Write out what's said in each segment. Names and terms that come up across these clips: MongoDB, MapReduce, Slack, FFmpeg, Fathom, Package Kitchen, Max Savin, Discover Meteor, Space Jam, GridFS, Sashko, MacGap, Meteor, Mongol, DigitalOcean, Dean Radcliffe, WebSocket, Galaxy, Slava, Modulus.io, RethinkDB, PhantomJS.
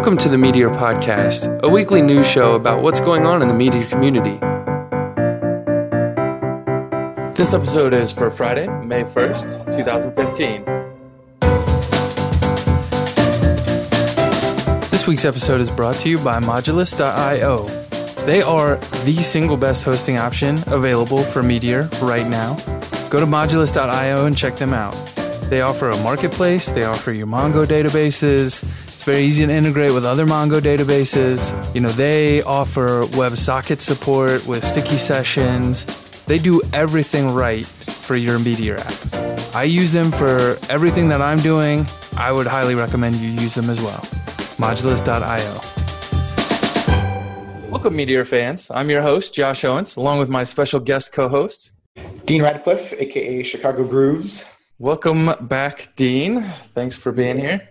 Welcome to the Meteor Podcast, a weekly news show about what's going on in the Meteor community. This episode is for Friday, May 1st, 2015. This week's episode is brought to you by Modulus.io. They are the single best hosting option available for Meteor right now. Go to Modulus.io and check them out. They offer a marketplace, they offer your Mongo databases. It's very easy to integrate with other Mongo databases. You know, they offer WebSocket support with sticky sessions. They do everything right for your Meteor app. I use them for everything that I'm doing. I would highly recommend you use them as well. Modulus.io. Welcome, Meteor fans. I'm your host, Josh Owens, along with my special guest co-host, Dean Radcliffe, aka Chicago Grooves. Welcome back, Dean. Thanks for being here.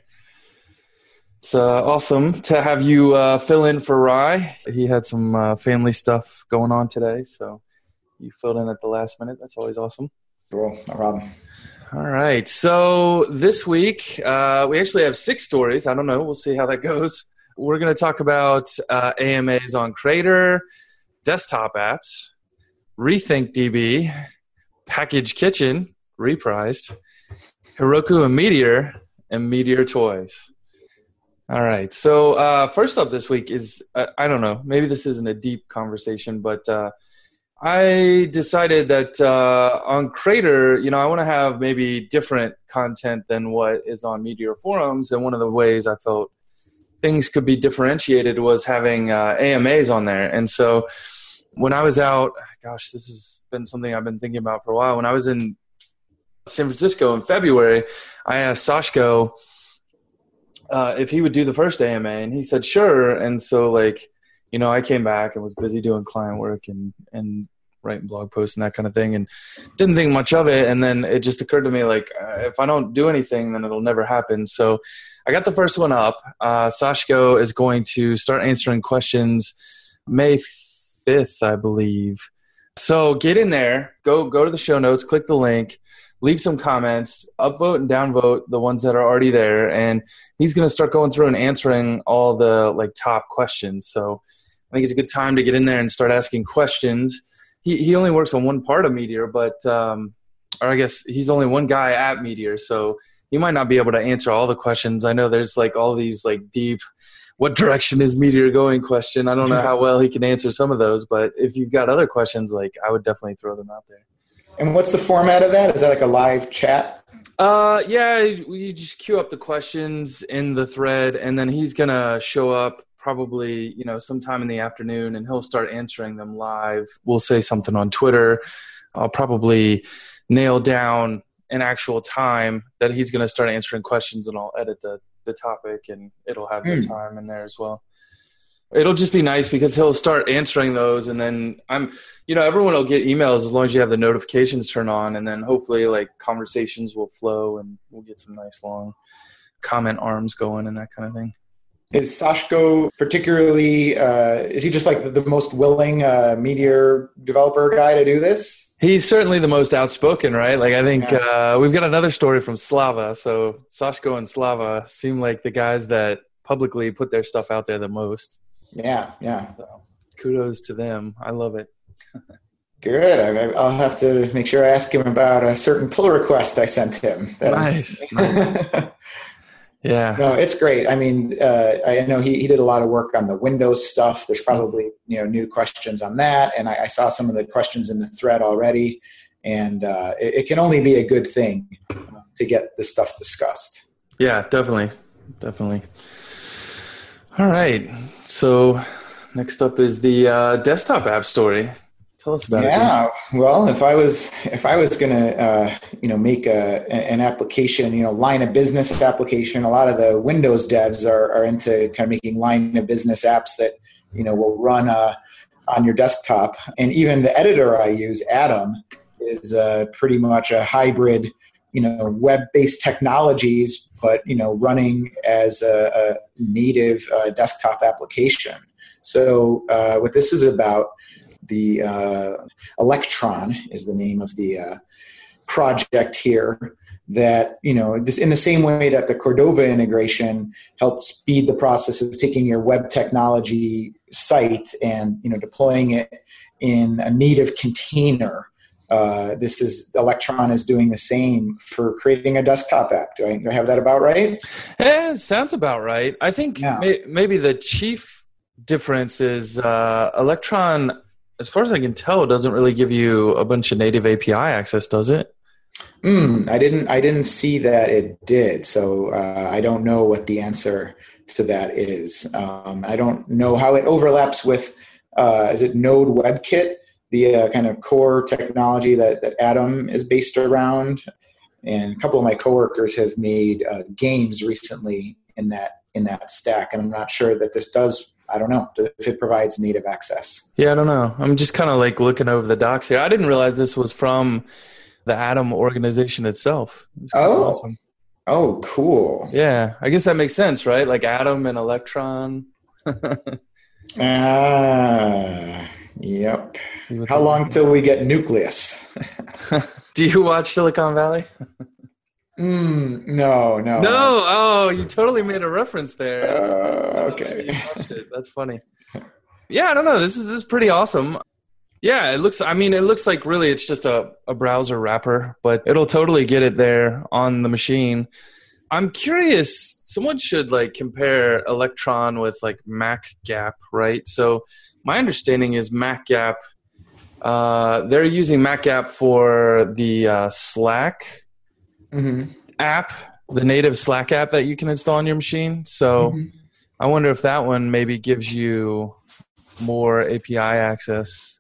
It's awesome to have you fill in for Rye. He had some family stuff going on today, so you filled in at the last minute. That's always awesome. Cool, no problem. All right, so this week we actually have 6 stories. I don't know. We'll see how that goes. We're going to talk about AMAs on Crater, desktop apps, RethinkDB, Package Kitchen, reprised, Heroku and Meteor Toys. All right. So first up this week is, I don't know, maybe this isn't a deep conversation, but I decided that on Crater, you know, I want to have maybe different content than what is on Meteor forums. And one of the ways I felt things could be differentiated was having AMAs on there. And so when I was out, gosh, this has been something I've been thinking about for a while. When I was in San Francisco in February, I asked Sashko if he would do the first AMA, and he said sure. And so, like, you know, I came back and was busy doing client work and writing blog posts and that kind of thing, and didn't think much of it. And then it just occurred to me, like, if I don't do anything, then it'll never happen. So I got the first one up. Sashko is going to start answering questions May 5th, I believe. So get in there, go to the show notes, click the link, leave some comments, upvote and downvote the ones that are already there. And he's going to start going through and answering all the, like, top questions. So I think it's a good time to get in there and start asking questions. He only works on one part of Meteor, but or I guess he's only one guy at Meteor. So he might not be able to answer all the questions. I know there's, like, all these, like, deep, what direction is Meteor going question. I don't know how well he can answer some of those, but if you've got other questions, like, I would definitely throw them out there. And what's the format of that? Is that like a live chat? Yeah, you just queue up the questions in the thread, and then he's going to show up probably, you know, sometime in the afternoon, and he'll start answering them live. We'll say something on Twitter. I'll probably nail down an actual time that he's going to start answering questions, and I'll edit the topic, and it'll have the time in there as well. It'll just be nice because he'll start answering those, and then everyone will get emails as long as you have the notifications turned on, and then hopefully, like, conversations will flow and we'll get some nice long comment arms going and that kind of thing. Is Sashko particularly, is he just like the most willing Meteor developer guy to do this? He's certainly the most outspoken, right? Like, I think we've got another story from Slava. So Sashko and Slava seem like the guys that publicly put their stuff out there the most. Yeah. So, kudos to them. I love it. Good. I'll have to make sure I ask him about a certain pull request I sent him. Nice. Yeah. No, it's great. I mean, I know he did a lot of work on the Windows stuff. There's probably, new questions on that. And I saw some of the questions in the thread already. And it can only be a good thing to get this stuff discussed. Yeah, definitely. All right. So next up is the desktop app story. Tell us about it. Yeah. Well, if I was going to make an application, line of business application, a lot of the Windows devs are into kind of making line of business apps that will run on your desktop. And even the editor I use, Atom, is pretty much a hybrid, web-based technologies, but, running as a native desktop application. So what this is about, the Electron is the name of the project here that, you know, this in the same way that the Cordova integration helped speed the process of taking your web technology site and, you know, deploying it in a native container. This is Electron is doing the same for creating a desktop app. Do I have that about right? Yeah, sounds about right. I think maybe the chief difference is Electron, as far as I can tell, doesn't really give you a bunch of native API access, does it? I didn't see that it did. So I don't know what the answer to that is. I don't know how it overlaps with. Is it Node WebKit? The kind of core technology that Atom is based around, and a couple of my coworkers have made games recently in that stack, and I'm not sure that this does. I don't know if it provides native access. Yeah, I don't know. I'm just kind of like looking over the docs here. I didn't realize this was from the Atom organization itself. It's kind of awesome. Oh, cool. Yeah, I guess that makes sense, right? Like Atom and Electron. Yep. How long till we get Nucleus? Do you watch Silicon Valley? No. No? Oh, you totally made a reference there. Okay. You watched it. That's funny. Yeah, I don't know. This is pretty awesome. Yeah, it looks like really it's just a browser wrapper, but it'll totally get it there on the machine. I'm curious, someone should like compare Electron with like MacGap, right? So my understanding is MacGap, they're using MacGap for the Slack app, the native Slack app that you can install on your machine. So I wonder if that one maybe gives you more API access.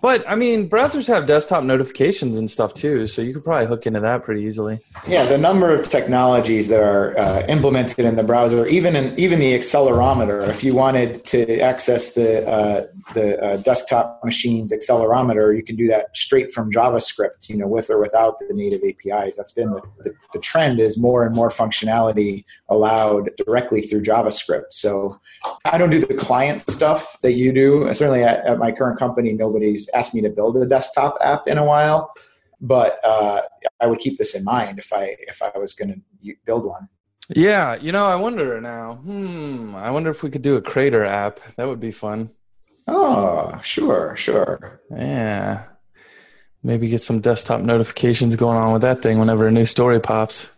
But, I mean, browsers have desktop notifications and stuff, too, so you could probably hook into that pretty easily. Yeah, the number of technologies that are implemented in the browser, even the accelerometer. If you wanted to access the desktop machine's accelerometer, you can do that straight from JavaScript, you know, with or without the native APIs. That's been the trend is more and more functionality allowed directly through JavaScript. So I don't do the client stuff that you do. Certainly at my current company, nobody's asked me to build a desktop app in a while, but I would keep this in mind if I was going to build one. Yeah, you know, I wonder now. I wonder if we could do a Crater app. That would be fun. Oh, sure. Yeah. Maybe get some desktop notifications going on with that thing whenever a new story pops.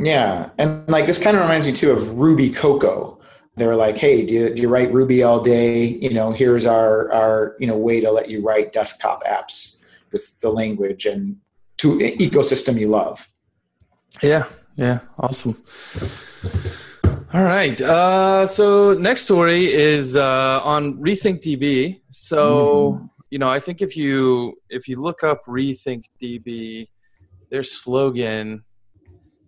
Yeah, and like this kind of reminds me too of Ruby Cocoa. They were like, hey, do you write Ruby all day? You know, here's our you know way to let you write desktop apps with the language and to an ecosystem you love. Yeah, awesome. All right, so next story is on RethinkDB. So you know, I think if you look up RethinkDB, their slogan,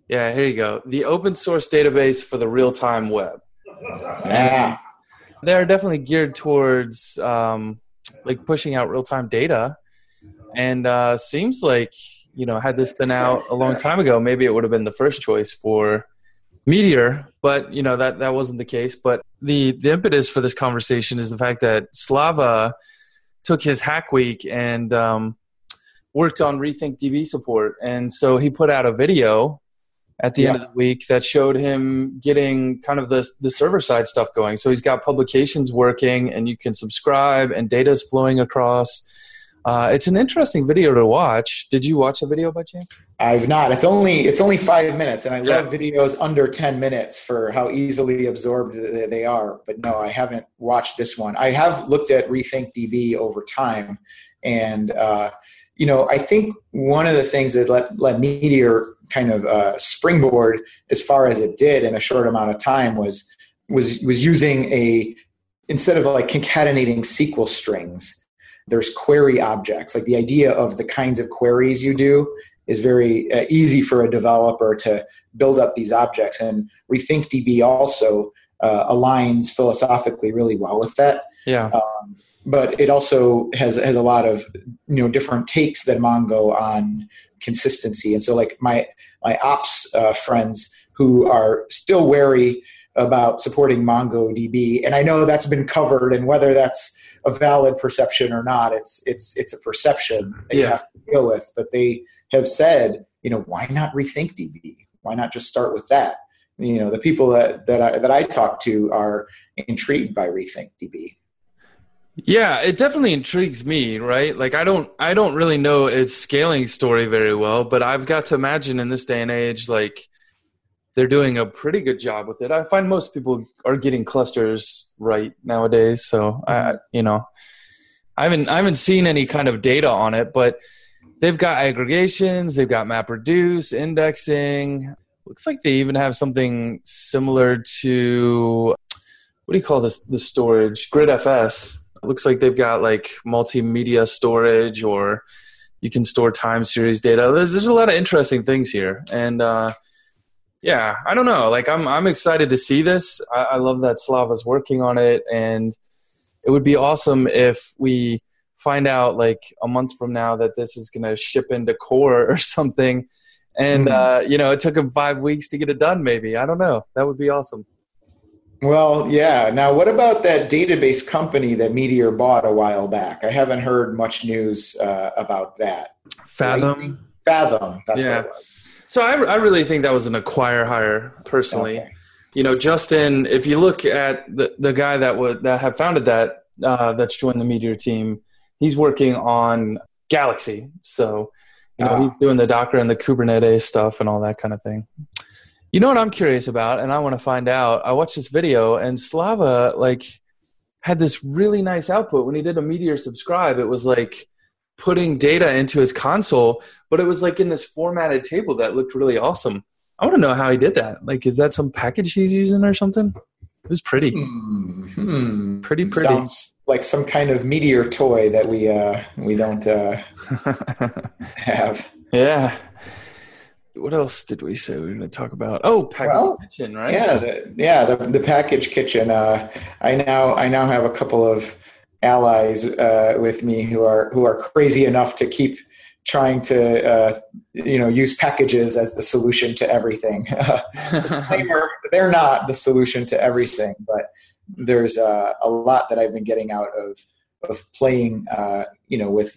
yeah, here you go, the open source database for the real time web. Yeah, they're definitely geared towards like pushing out real-time data, and seems like, you know, had this been out a long time ago, maybe it would have been the first choice for Meteor, but you know that wasn't the case. But the impetus for this conversation is the fact that Slava took his hack week and worked on RethinkDB support, and so he put out a video at the end of the week that showed him getting kind of the server-side stuff going. So he's got publications working, and you can subscribe, and data's flowing across. It's an interesting video to watch. Did you watch the video by chance? I've not. It's only 5 minutes, and I love videos under 10 minutes for how easily absorbed they are. But no, I haven't watched this one. I have looked at RethinkDB over time, and you know, I think one of the things that let Meteor kind of springboard as far as it did in a short amount of time was using instead of like concatenating SQL strings, there's query objects. Like the idea of the kinds of queries you do is very easy for a developer to build up these objects. And RethinkDB also aligns philosophically really well with that. Yeah. But it also has a lot of, you know, different takes than Mongo on consistency. And so like my ops friends who are still wary about supporting MongoDB, and I know that's been covered, and whether that's a valid perception or not, it's a perception that you have to deal with. But they have said you know, why not rethink DB? Why not just start with that? You know, the people that I talk to are intrigued by RethinkDB. Yeah, it definitely intrigues me, right? Like I don't really know its scaling story very well, but I've got to imagine in this day and age, like they're doing a pretty good job with it. I find most people are getting clusters right nowadays, so I, you know, I haven't seen any kind of data on it, but they've got aggregations, they've got MapReduce, indexing. Looks like they even have something similar to, what do you call this, the storage? GridFS. It looks like they've got like multimedia storage, or you can store time series data. There's a lot of interesting things here. And yeah, I don't know. Like I'm excited to see this. I love that Slava's working on it. And it would be awesome if we find out like a month from now that this is going to ship into core or something. And, you know, it took them 5 weeks to get it done, maybe. I don't know. That would be awesome. Well, yeah. Now, what about that database company that Meteor bought a while back? I haven't heard much news about that. Fathom? Fathom. That's what it was. So I really think that was an acquire hire, personally. Okay. You know, Justin, if you look at the guy that had founded that, that's joined the Meteor team, he's working on Galaxy. So... you know, he's doing the Docker and the Kubernetes stuff and all that kind of thing. You know what I'm curious about, and I want to find out, I watched this video, and Slava, like, had this really nice output. When he did a Meteor subscribe, it was, like, putting data into his console, but it was, like, in this formatted table that looked really awesome. I want to know how he did that. Like, is that some package he's using or something? It was pretty. Pretty. Sounds like some kind of Meteor toy that we don't have. Yeah. What else did we say we were going to talk about? Oh, Package Kitchen, right? Yeah, the Package Kitchen. I now have a couple of allies with me who are crazy enough to keep trying to use packages as the solution to everything. Disclaimer, they're not the solution to everything, but there's a lot that I've been getting out of playing with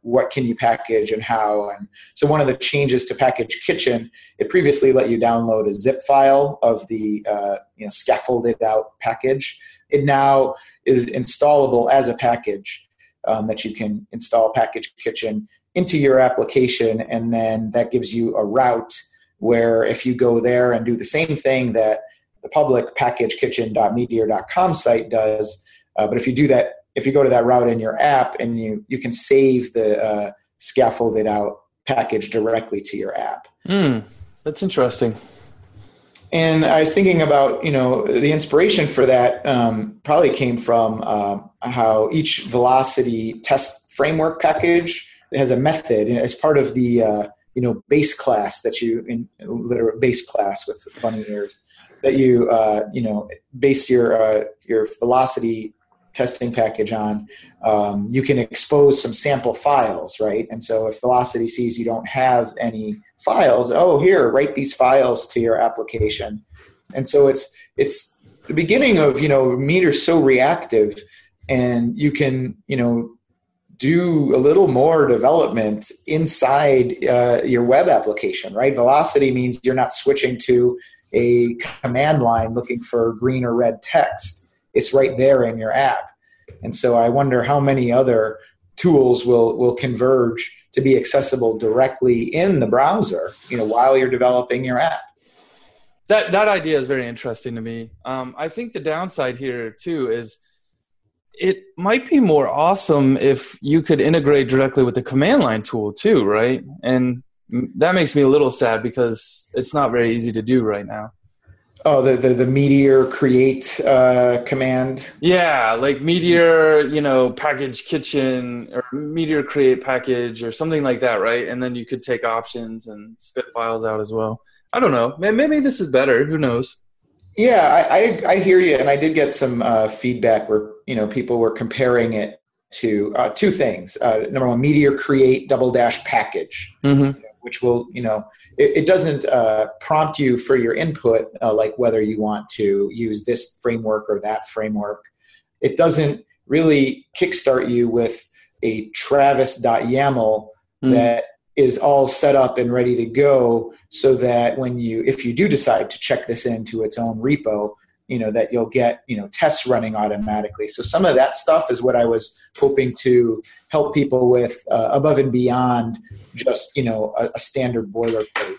what can you package and how. And so one of the changes to Package Kitchen, it previously let you download a zip file of the scaffolded out package. It now is installable as a package, that you can install Package Kitchen into your application, and then that gives you a route where if you go there and do the same thing that the public packagekitchen.meteor.com site does, but if you do that, if you go to that route in your app, and you can save the scaffolded out package directly to your app. That's interesting. And I was thinking about, the inspiration for that probably came from how each Velocity test framework package has a method as part of the base class that you base class with funny ears that you base your Velocity testing package on. You can expose some sample files, right? And so if Velocity sees you don't have any files, here, write these files to your application. And so it's the beginning of Meteor's so reactive, and you can do a little more development inside your web application, right? Velocity means you're not switching to a command line looking for green or red text. It's right there in your app. And so I wonder how many other tools will converge to be accessible directly in the browser, while you're developing your app. That idea is very interesting to me. I think the downside here too is, it might be more awesome if you could integrate directly with the command line tool too, right? And that makes me a little sad because it's not very easy to do right now. Oh, the Meteor create command? Yeah, like Meteor, package kitchen, or Meteor create package or something like that, right? And then you could take options and spit files out as well. I don't know. Maybe this is better. Who knows? Yeah, I hear you, and I did get some feedback where people were comparing it to two things. Number one, Meteor create / package, which will it doesn't prompt you for your input, like whether you want to use this framework or that framework. It doesn't really kickstart you with a Travis.yaml that is all set up and ready to go so that when you, if you do decide to check this into its own repo, you know, that you'll get, you know, tests running automatically. So some of that stuff is what I was hoping to help people with above and beyond just, you know, a standard boilerplate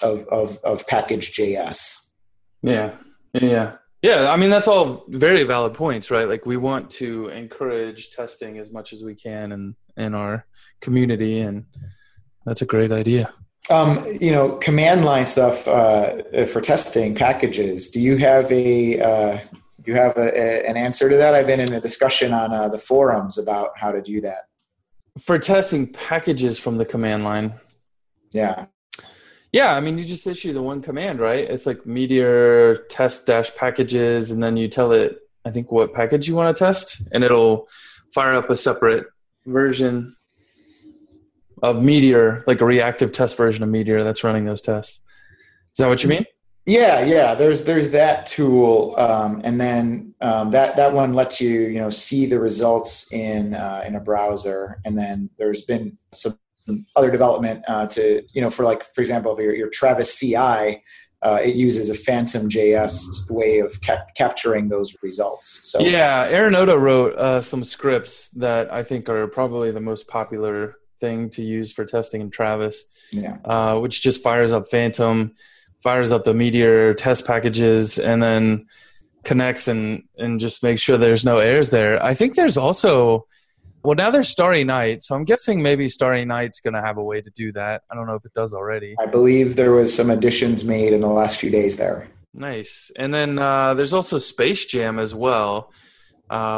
of package JS. Yeah. I mean, that's all very valid points, right? Like we want to encourage testing as much as we can in our community, and that's a great idea. You know, command line stuff for testing packages. Do you have an answer to that? I've been in a discussion on the forums about how to do that for testing packages from the command line. Yeah. I mean, you just issue the one command, right? It's like Meteor test-packages, and then you tell it, I think, what package you want to test, and it'll fire up a separate version of Meteor, like a reactive test version of Meteor that's running those tests. Is that what you mean? Yeah. There's that tool, and then that one lets you see the results in a browser. And then there's been some other development for example, your Travis CI, it uses a Phantom JS way of capturing those results. So yeah, Aaron Oda wrote some scripts that I think are probably the most popular thing to use for testing in Travis, which just fires up Phantom, fires up the Meteor test packages, and then connects and just makes sure there's no errors there. I think there's also, now there's Starry Night, so I'm guessing maybe Starry Night's going to have a way to do that. I don't know if it does already. I believe there was some additions made in the last few days there. Nice. And then there's also Space Jam as well,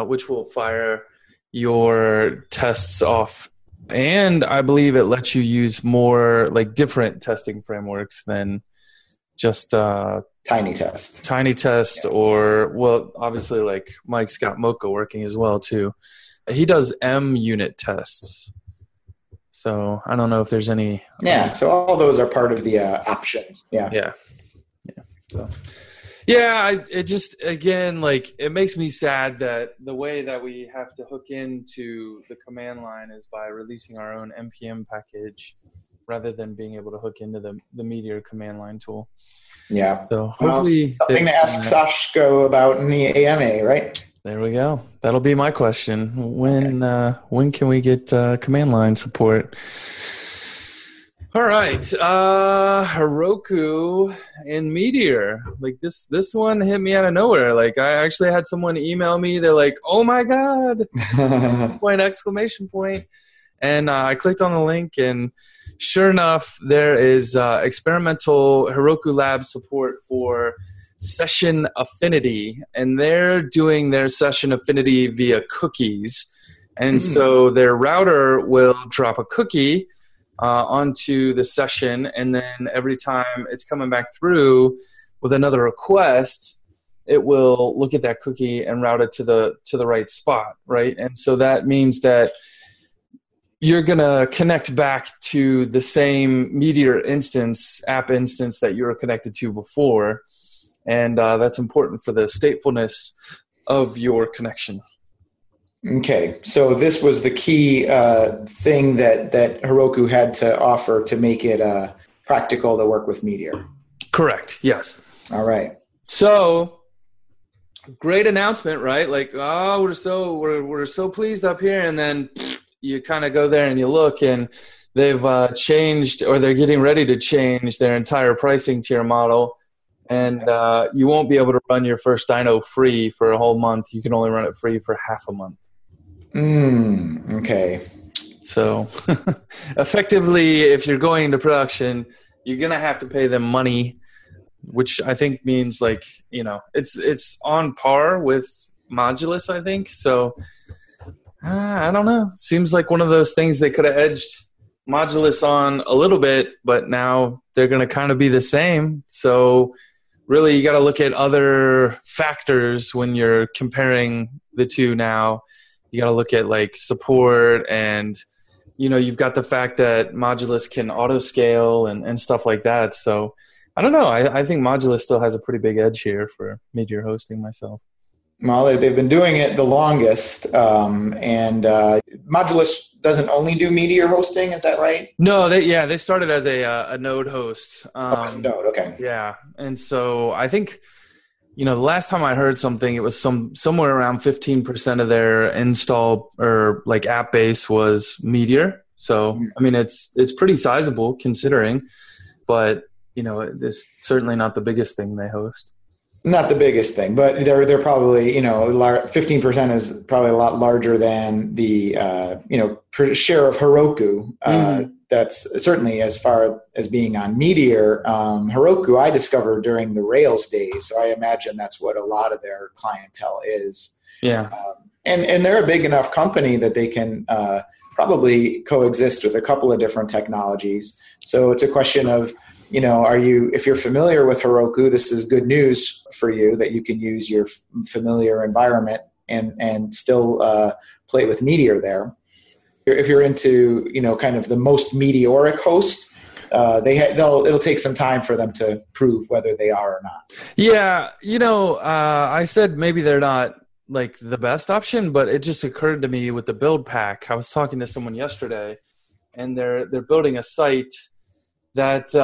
which will fire your tests off. And I believe it lets you use more like different testing frameworks than just Tiny Test. Or, well, obviously like Mike's got Mocha working as well too. He does M unit tests. So I don't know if there's any. So all those are part of the options. Yeah. So it just, again, like it makes me sad that the way that we have to hook into the command line is by releasing our own npm package rather than being able to hook into the Meteor command line tool. Yeah. So hopefully something to ask Sashko about in the AMA, right? There we go. That'll be my question. When can we get command line support? All right. Heroku and Meteor. Like this one hit me out of nowhere. Like I actually had someone email me. They're like, oh my God, !! And I clicked on the link, and sure enough, there is experimental Heroku lab support for Session Affinity, and they're doing their Session Affinity via cookies. And so their router will drop a cookie onto the session, and then every time it's coming back through with another request, it will look at that cookie and route it to the right spot, right? And so that means that you're going to connect back to the same Meteor instance, app instance that you were connected to before. And that's important for the statefulness of your connection. Okay, so this was the key thing that Heroku had to offer to make it practical to work with Meteor. Correct, yes. All right. So, great announcement, right? Like, oh, we're so pleased up here, and then you kind of go there and you look, and they've changed, or they're getting ready to change their entire pricing tier model. And you won't be able to run your first dyno free for a whole month. You can only run it free for half a month. Okay. So effectively, if you're going to production, you're going to have to pay them money, which I think means it's on par with Modulus, I think. So I don't know. Seems like one of those things they could have edged Modulus on a little bit, but now they're going to kind of be the same. So really, you got to look at other factors when you're comparing the two now. You got to look at like support, and you've got the fact that Modulus can auto scale and stuff like that. So I don't know. I think Modulus still has a pretty big edge here for Meteor hosting myself. Well, they've been doing it the longest, and Modulus doesn't only do Meteor hosting, is that right? No, they started as a Node host. As a Node, okay. Yeah, and so I think, the last time I heard something, it was somewhere around 15% of their install or like app base was Meteor. So I mean, it's pretty sizable considering, but it's certainly not the biggest thing they host. Not the biggest thing, but they're probably 15% is probably a lot larger than the share of Heroku. That's certainly as far as being on Meteor. Heroku I discovered during the Rails days, so I imagine that's what a lot of their clientele is. Yeah, and they're a big enough company that they can probably coexist with a couple of different technologies. So it's a question of if you're familiar with Heroku, this is good news for you that you can use your familiar environment and still play with Meteor there. If you're into, kind of the most meteoric host, it'll take some time for them to prove whether they are or not. Yeah, I said maybe they're not like the best option, but it just occurred to me with the build pack. I was talking to someone yesterday, and they're building a site that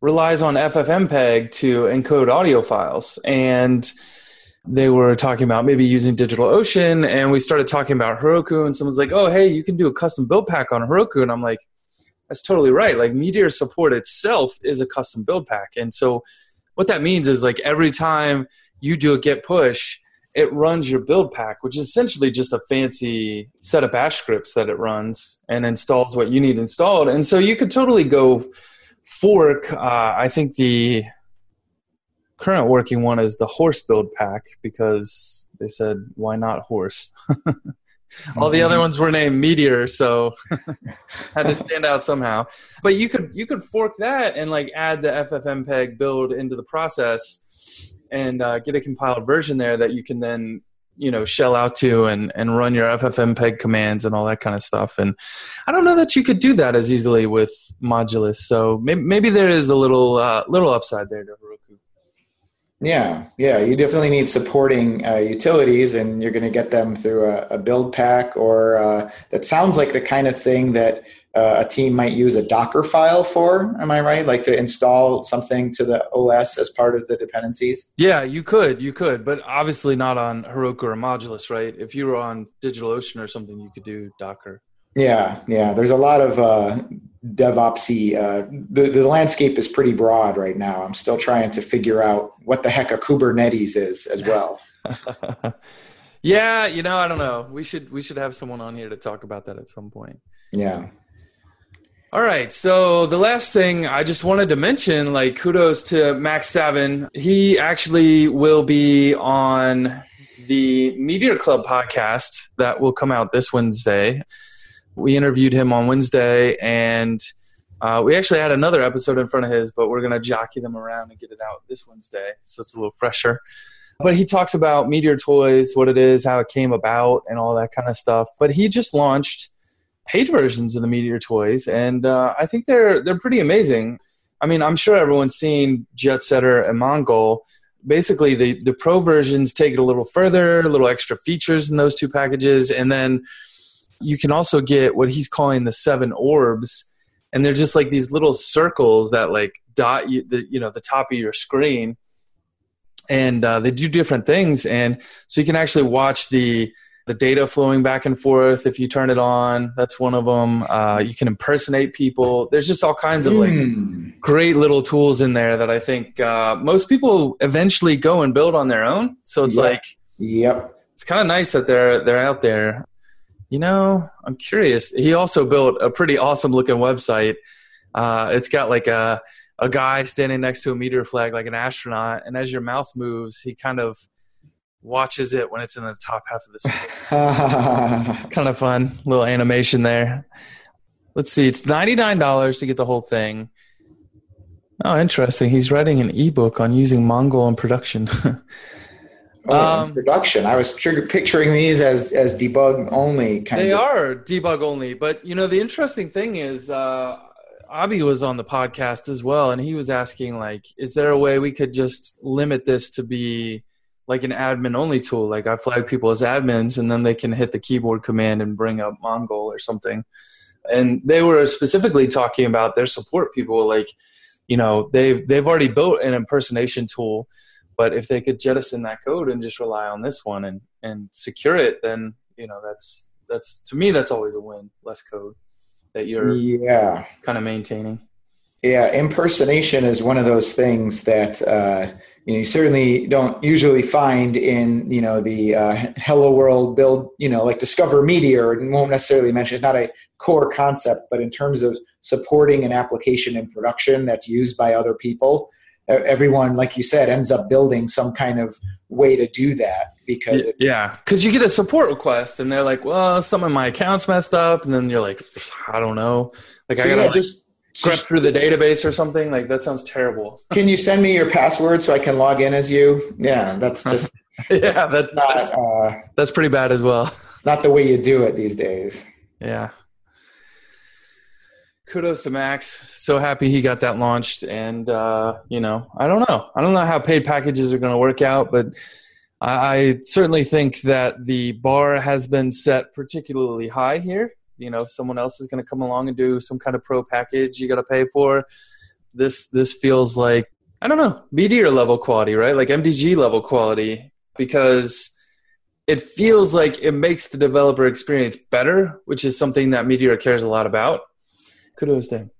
relies on FFmpeg to encode audio files. And they were talking about maybe using DigitalOcean, and we started talking about Heroku, and someone's like, oh, hey, you can do a custom build pack on Heroku. And I'm like, that's totally right. Like Meteor support itself is a custom build pack. And so what that means is like every time you do a git push, it runs your build pack, which is essentially just a fancy set of bash scripts that it runs and installs what you need installed. And so you could totally go fork. I think the current working one is the horse build pack because they said, why not horse? All the other ones were named Meteor, so had to stand out somehow. But you could fork that and like add the FFmpeg build into the process and get a compiled version there that you can then shell out to and run your FFmpeg commands and all that kind of stuff. And I don't know that you could do that as easily with Modulus. So maybe there is a little upside there to Heroku. Yeah. You definitely need supporting utilities, and you're going to get them through a build pack, or that sounds like the kind of thing that a team might use a Docker file for. Am I right? Like to install something to the OS as part of the dependencies? Yeah, you could, but obviously not on Heroku or Modulus, right? If you were on DigitalOcean or something, you could do Docker. Yeah. There's a lot of DevOpsy. The landscape is pretty broad right now. I'm still trying to figure out what the heck a Kubernetes is as well. Yeah, I don't know. We should have someone on here to talk about that at some point. Yeah. All right. So the last thing I just wanted to mention, like kudos to Max Savin. He actually will be on the Meteor Club podcast that will come out this Wednesday. We interviewed him on Wednesday, and we actually had another episode in front of his, but we're going to jockey them around and get it out this Wednesday, so it's a little fresher. But he talks about Meteor Toys, what it is, how it came about, and all that kind of stuff. But he just launched paid versions of the Meteor Toys, and I think they're pretty amazing. I mean, I'm sure everyone's seen Jet Setter and Mongol. Basically, the pro versions take it a little further, a little extra features in those two packages, and then you can also get what he's calling the 7 orbs, and they're just like these little circles that like dot the top of your screen, and they do different things. And so you can actually watch the data flowing back and forth if you turn it on. That's one of them. You can impersonate people. There's just all kinds of like great little tools in there that I think most people eventually go and build on their own. So it's it's kind of nice that they're out there. I'm curious. He also built a pretty awesome looking website. It's got like a guy standing next to a meteor flag, like an astronaut. And as your mouse moves, he kind of watches it when it's in the top half of the screen. It's kind of fun. Little animation there. Let's see. It's $99 to get the whole thing. Oh, interesting. He's writing an ebook on using Mongol in production. Production. I was picturing these as debug only kinds. They are debug only, but the interesting thing is, Abhi was on the podcast as well, and he was asking, like, is there a way we could just limit this to be like an admin only tool. Like I flag people as admins and then they can hit the keyboard command and bring up Mongol or something. And they were specifically talking about their support people. Like, you know, they've already built an impersonation tool, but if they could jettison that code and just rely on this one and secure it, then, you know, that's to me, that's always a win. Less code that you're kind of maintaining. Yeah, impersonation is one of those things that you know, you certainly don't usually find in, you know, the Hello World build, you know, like Discover Meteor, and won't necessarily mention. It's not a core concept, but in terms of supporting an application in production that's used by other people, everyone, like you said, ends up building some kind of way to do that because because you get a support request and they're like, well, some of my accounts messed up, and then you're like, I don't know, like so I gotta just scrub through the database or something. Like that sounds terrible. Can you send me your password so I can log in as you? Yeah, that's just that's pretty bad as well. It's not the way you do it these days. Yeah. Kudos to Max. So happy he got that launched. And you know, I don't know how paid packages are going to work out, but I certainly think that the bar has been set particularly high here. You know, if someone else is going to come along and do some kind of pro package you got to pay for. This feels like, I don't know, Meteor level quality, right? Like MDG level quality, because it feels like it makes the developer experience better, which is something that Meteor cares a lot about. Kudos to him.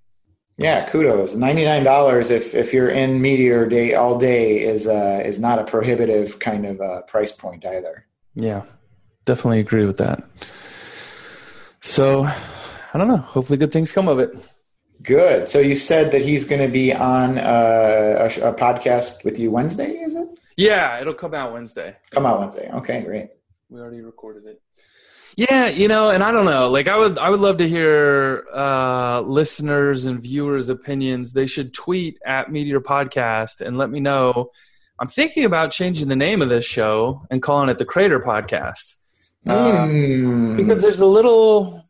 Yeah, kudos. $99 if you're in Meteor day all day is not a prohibitive kind of price point either. Yeah, definitely agree with that. So, I don't know. Hopefully good things come of it. Good. So you said that he's going to be on a podcast with you Wednesday, is it? Yeah, it'll come out Wednesday. Come out Wednesday. Okay, great. We already recorded it. Yeah, you know, and I don't know. Like I would love to hear listeners and viewers' opinions. They should tweet at Meteor Podcast and let me know. I'm thinking about changing the name of this show and calling it the Crater Podcast. Because there's a little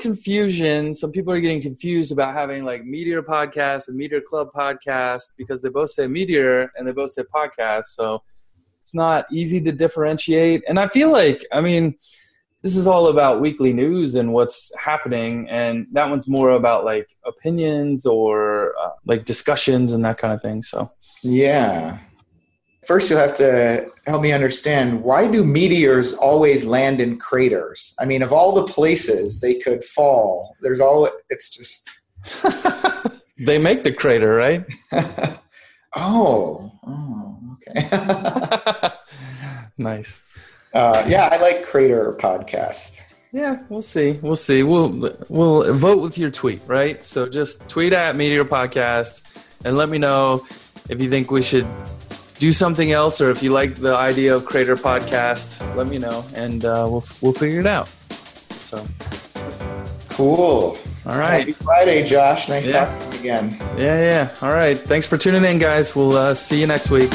confusion. Some people are getting confused about having like Meteor Podcast and Meteor Club Podcast because they both say Meteor and they both say podcast. So it's not easy to differentiate. And I feel like, I mean, this is all about weekly news and what's happening. And that one's more about like opinions or like discussions and that kind of thing. So, yeah. First, you'll have to help me understand, why do meteors always land in craters? I mean, of all the places they could fall, it's just... They make the crater, right? Oh, okay. Nice. Yeah, I like Crater Podcast. Yeah, we'll see. We'll vote with your tweet, right? So just tweet at Meteor Podcast and let me know if you think we should do something else, or if you like the idea of Crater Podcast, let me know, and we'll figure it out. So cool. All right. Happy Friday, Josh. Nice talking to you again. Yeah. All right. Thanks for tuning in, guys. We'll see you next week.